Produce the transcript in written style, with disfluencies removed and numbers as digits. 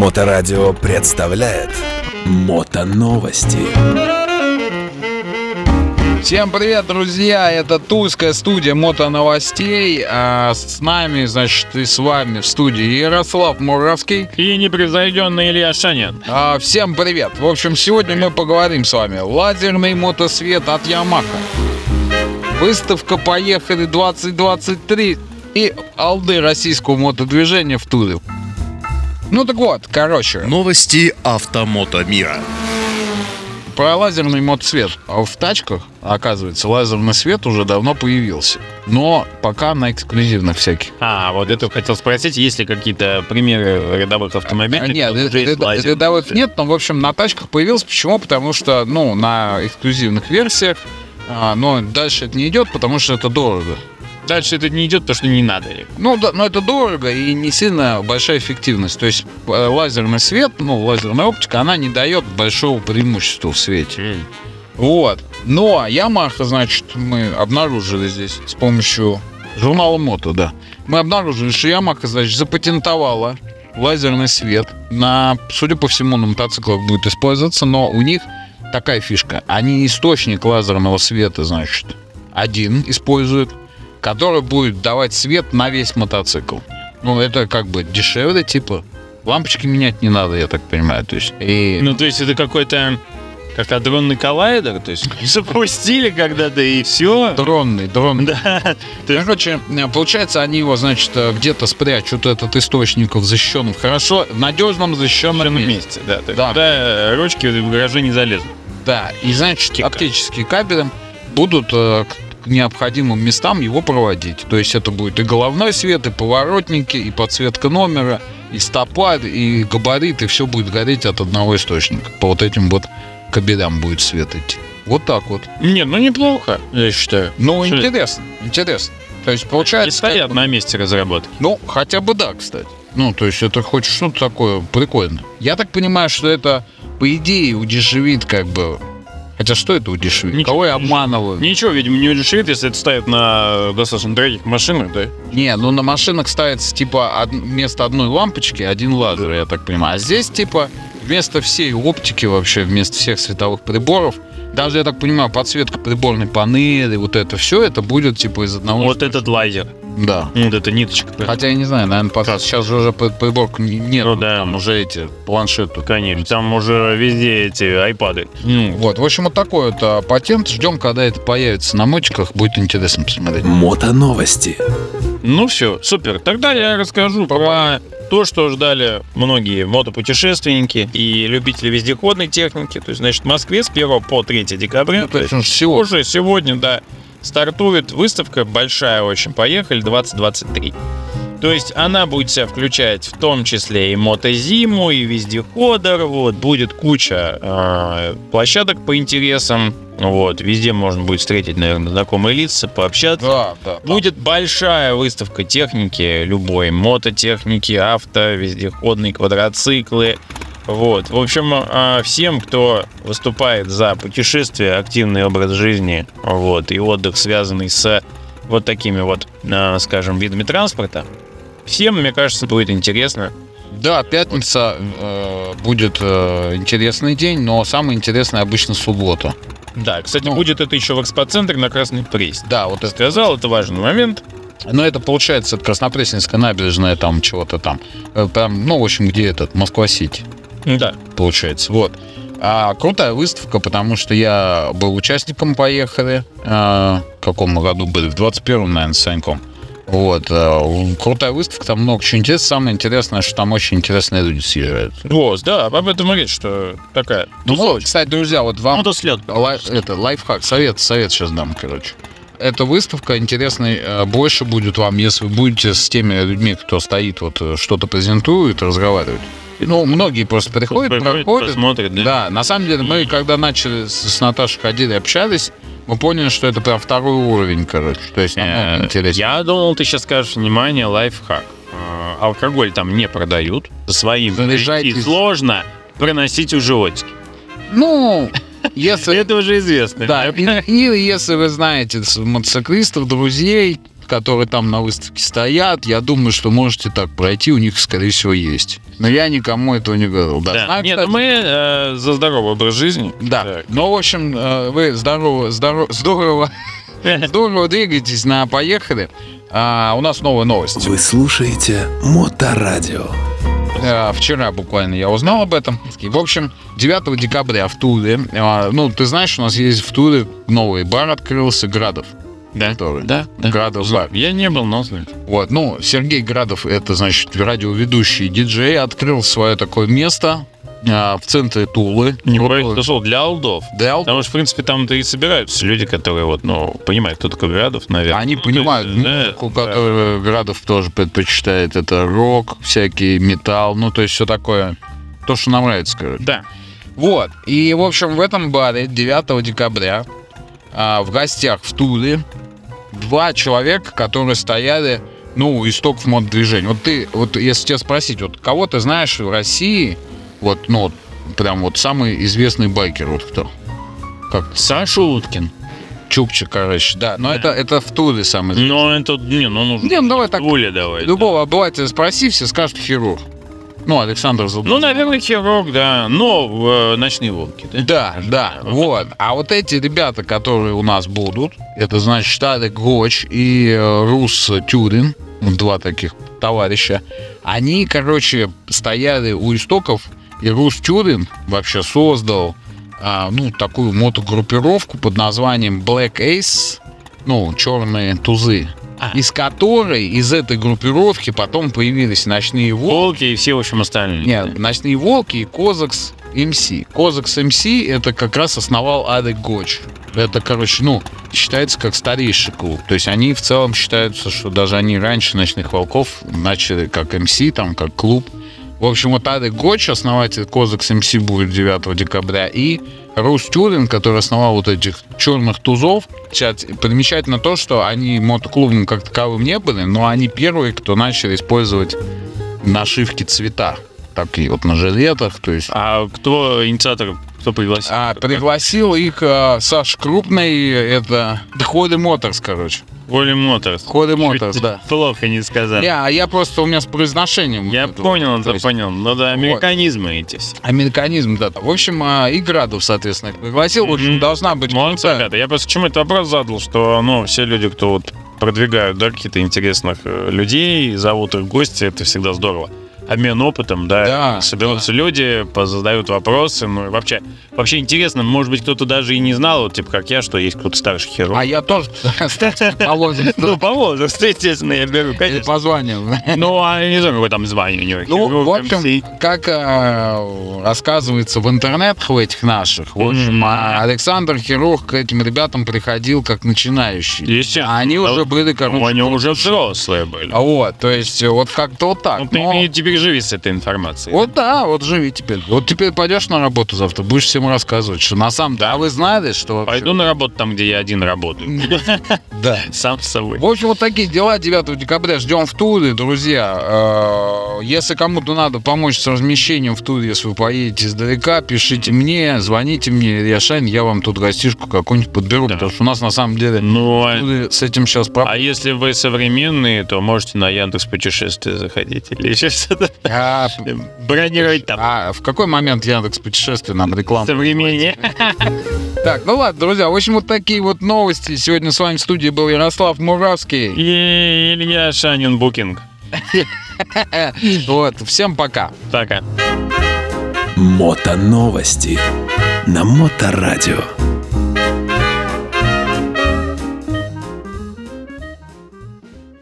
Моторадио представляет Мотоновости. Всем привет, друзья! Это Тульская студия Мотоновостей. С нами, значит, и с вами в студии Ярослав Муравский и непревзойденный Илья Шанин. Всем привет! В общем, сегодня мы поговорим с вами. Лазерный мотосвет от Yamaha. Выставка «Поехали 2023» и алды российского мотодвижения в Туле. Ну так вот, короче. Новости автомото мира. Про лазерный мотосвет. В тачках, оказывается, лазерный свет уже давно появился. Но пока на эксклюзивных всяких. Вот это хотел спросить, есть ли какие-то примеры рядовых автомобилей? Нет, рядовых нет, но, в общем, на тачках появился. Почему? Потому что, на эксклюзивных версиях. Но дальше это не идет, потому что это дорого. Дальше это не идет, потому что не надо. Да, но это дорого и не сильно большая эффективность. То есть лазерный свет, лазерная оптика, она не дает большого преимущества в свете. Вот. Но Yamaha, значит, мы обнаружили здесь с помощью журнала Moto, да. Мы обнаружили, что Yamaha, значит, запатентовала лазерный свет. Судя по всему, на мотоциклах будет использоваться, но у них такая фишка. Они источник лазерного света, значит, один используют, который будет давать свет на весь мотоцикл. Это как бы дешевле, типа. Лампочки менять не надо, я так понимаю. То есть, это какой-то... Как-то дронный коллайдер, то есть запустили когда-то и все. Дронный. Да. Короче, получается, они его, значит, где-то спрячут, этот источник, в защищенном, хорошо, в надежном защищенном месте. Да, так, да. Куда ручки в гараже не залезут. Да, и, значит, оптические кабели будут к необходимым местам его проводить. То есть это будет и головной свет, и поворотники, и подсветка номера, и стопа, и габарит, и все будет гореть от одного источника. По вот этим вот кабелям будет свет идти. Вот так вот. Нет, неплохо, я считаю. Интересно. То есть получается... И стоят на месте разработки. Хотя бы да, кстати. То есть это хоть что-то такое прикольное. Я так понимаю, что это, по идее, удешевит как бы... Хотя что это удешевит? Кого я обманываю? Ничего, видимо, не удешевит, если это ставят на достаточно дорогих машинах, да? Не, на машинах ставится, типа, вместо одной лампочки один лазер, я так понимаю. А здесь, типа... Вместо всей оптики вообще, вместо всех световых приборов, даже, я так понимаю, подсветка приборной панели, вот это все, это будет типа из одного... Вот этот лазер. Да. Вот эта ниточка. Хотя я не знаю, наверное, сейчас же уже приборку нет. Там уже эти планшеты. Конечно, там уже везде эти айпады. В общем, вот такой вот патент. Ждем, когда это появится на мотиках, будет интересно посмотреть. Мотоновости. Все, супер. Тогда я расскажу про... То, что ждали многие мотопутешественники и любители вездеходной техники. То есть, значит, в Москве с 1 по 3 декабря, уже сегодня, да, стартует выставка большая очень. Поехали 2023. То есть она будет себя включать в том числе и мотозиму, и вездеходер. Будет куча площадок по интересам. Везде можно будет встретить, наверное, знакомые лица, пообщаться. Да. Будет большая выставка техники любой, мототехники, авто, вездеходные, квадроциклы. В общем, всем, кто выступает за путешествие, активный образ жизни, и отдых, связанный с такими скажем, видами транспорта, всем, мне кажется, будет интересно. Да, пятница будет интересный день, но самое интересное обычно суббота. Да, кстати, будет это еще в экспоцентре на Красной Пресне. Да, вот я сказал, это важный момент. Но это получается Краснопресненская набережная, там чего-то там. Прям, в общем, где этот Москва-Сити. Да. Получается, крутая выставка, потому что я был участником «Поехали». В каком году были? В 21-м, наверное, с Саньком. Крутая выставка, там много чего интересного. Самое интересное, что там очень интересные люди съезжаются. Да, об этом речь, что такая. Кстати, друзья, вам лайфхак, совет сейчас дам, короче. Эта выставка интересной больше будет вам, если вы будете с теми людьми, кто стоит, что-то презентует, разговаривать. Многие просто приходят, смотрят, да. На самом деле, мы когда начали с Наташей ходили, общались, мы поняли, что это прям второй уровень, короче. То есть, интересно. Я думал, ты сейчас скажешь, внимание, лайфхак. Алкоголь там не продают. За своим прийти сложно, приносить в животике. Это уже известно. Да, и если вы знаете мотоциклистов, друзей, которые там на выставке стоят, я думаю, что можете так пройти, у них, скорее всего, есть. Но я никому этого не говорил. Да. Да. А, нет, кстати, мы за здоровый образ жизни. Да, так. Но, в общем, вы здорово двигаетесь на «Поехали». А у нас новая новость. Вы слушаете Моторадио. Вчера буквально я узнал об этом. В общем, 9 декабря в Туре. Ну, ты знаешь, у нас есть в Туре новый бар открылся, Градов. Да, который, да. Градов бар. Я не был, но знаю. Вот, ну, Сергей Градов, это, значит, радиоведущий диджей, открыл свое такое место в центре Тулы. Не проект дошел для олдов. Потому что, в принципе, там-то и собираются люди, которые вот, ну, понимают, кто такой Градов, наверное. Они понимают музыку, которую Градов тоже предпочитает. Это рок, всякий металл, ну, то есть все такое, то, что нам нравится, короче. Да. Вот, и, в общем, в этом баре 9 декабря в гостях в Туле два человека, которые стояли, ну, истоков мод-движения. Вот ты, вот если тебя спросить, вот кого ты знаешь в России, вот, ну, прям вот самый известный байкер, вот кто? Как? Саша Уткин. Чукчик, короче, да. Но это в Туре самый известный. Ну, это, не, ну, не, ну давай так, Туле давай. Любого обывателя спроси, все скажут хирург. Ну, Александр Золотой. Ну, наверное, хирург, да. Но «Ночные волки». Да, вот. А вот эти ребята, которые у нас будут, это, значит, Тарик Гоч и Рус Тюрин, два таких товарища, они, короче, стояли у истоков, и Рус Тюрин вообще создал, ну, такую мотогруппировку под названием Black Ace, ну, «Черные тузы». Из которой, из этой группировки потом появились «Ночные волки» и все, в общем, остальные. Нет, «Ночные волки» и «Cossacks MC». «Cossacks MC» это как раз основал Адык Гоч. Это, короче, ну, считается как старейший клуб. То есть они в целом считаются, что даже они раньше «Ночных волков» начали как MC, там, как клуб. В общем, вот Адык Гоч, основатель «Cossacks MC», будет 9 декабря. И Рус Тюрин, который основал вот этих «Черных тузов». Сейчас примечательно то, что они мотоклубом как таковым не были, но они первые, кто начали использовать нашивки цвета. Такие вот на жилетах. То есть. А кто инициатор? Кто пригласил? Пригласил их Саша Крупный. Это The Holy Motors, короче. Holy Motors. Holy Motors, да. Плохо не сказал. Я просто, у меня с произношением. Я понял. Ну да, американизмы вот. Эти все. Американизм, да. В общем, и Градов, соответственно, пригласил. В общем, должна быть... Молодцы, ребята. Я просто почему этот вопрос задал, что, ну, все люди, кто вот продвигают, да, какие-то интересных людей, зовут их в гости, это всегда здорово. Обмен опытом, да. Соберутся люди, задают вопросы. Ну, вообще интересно, может быть, кто-то даже и не знал, вот типа как я, что есть кто-то старший хирург. А я тоже по возрасту. Ну, по возрасту, естественно, я беру, конечно. По званию. Ну, а не знаю, какое там звание у него. Ну, в общем, как рассказывается в интернетах в этих наших, в общем, Александр Хирург к этим ребятам приходил как начинающий. Естественно. Они уже были, короче. Они уже взрослые были. Вот, то есть, вот как-то так. Теперь живи с этой информацией. Вот да, вот живи теперь. Вот теперь пойдешь на работу завтра, будешь всем рассказывать, что на самом деле... Да. А вы знаете, что... Вообще... Пойду на работу там, где я один работаю. Да. Сам с собой. В общем, вот такие дела. 9 декабря ждем в Туре, друзья. Если кому-то надо помочь с размещением в Туре, если вы поедете издалека, пишите мне, звоните мне, Илья Шанин, я вам тут гостишку какую-нибудь подберу, потому что у нас на самом деле с этим сейчас проблема. А если вы современные, то можете на Яндекс.Путешествия заходить или еще что-то. Бронировать там. А в какой момент Яндекс.Путешествия нам рекламу? Современнее. Так, ну ладно, друзья, в общем, вот такие вот новости. Сегодня с вами в студии был Ярослав Муравский и Илья Шанин Букинг. Вот, всем пока. Пока. Мотоновости на Моторадио.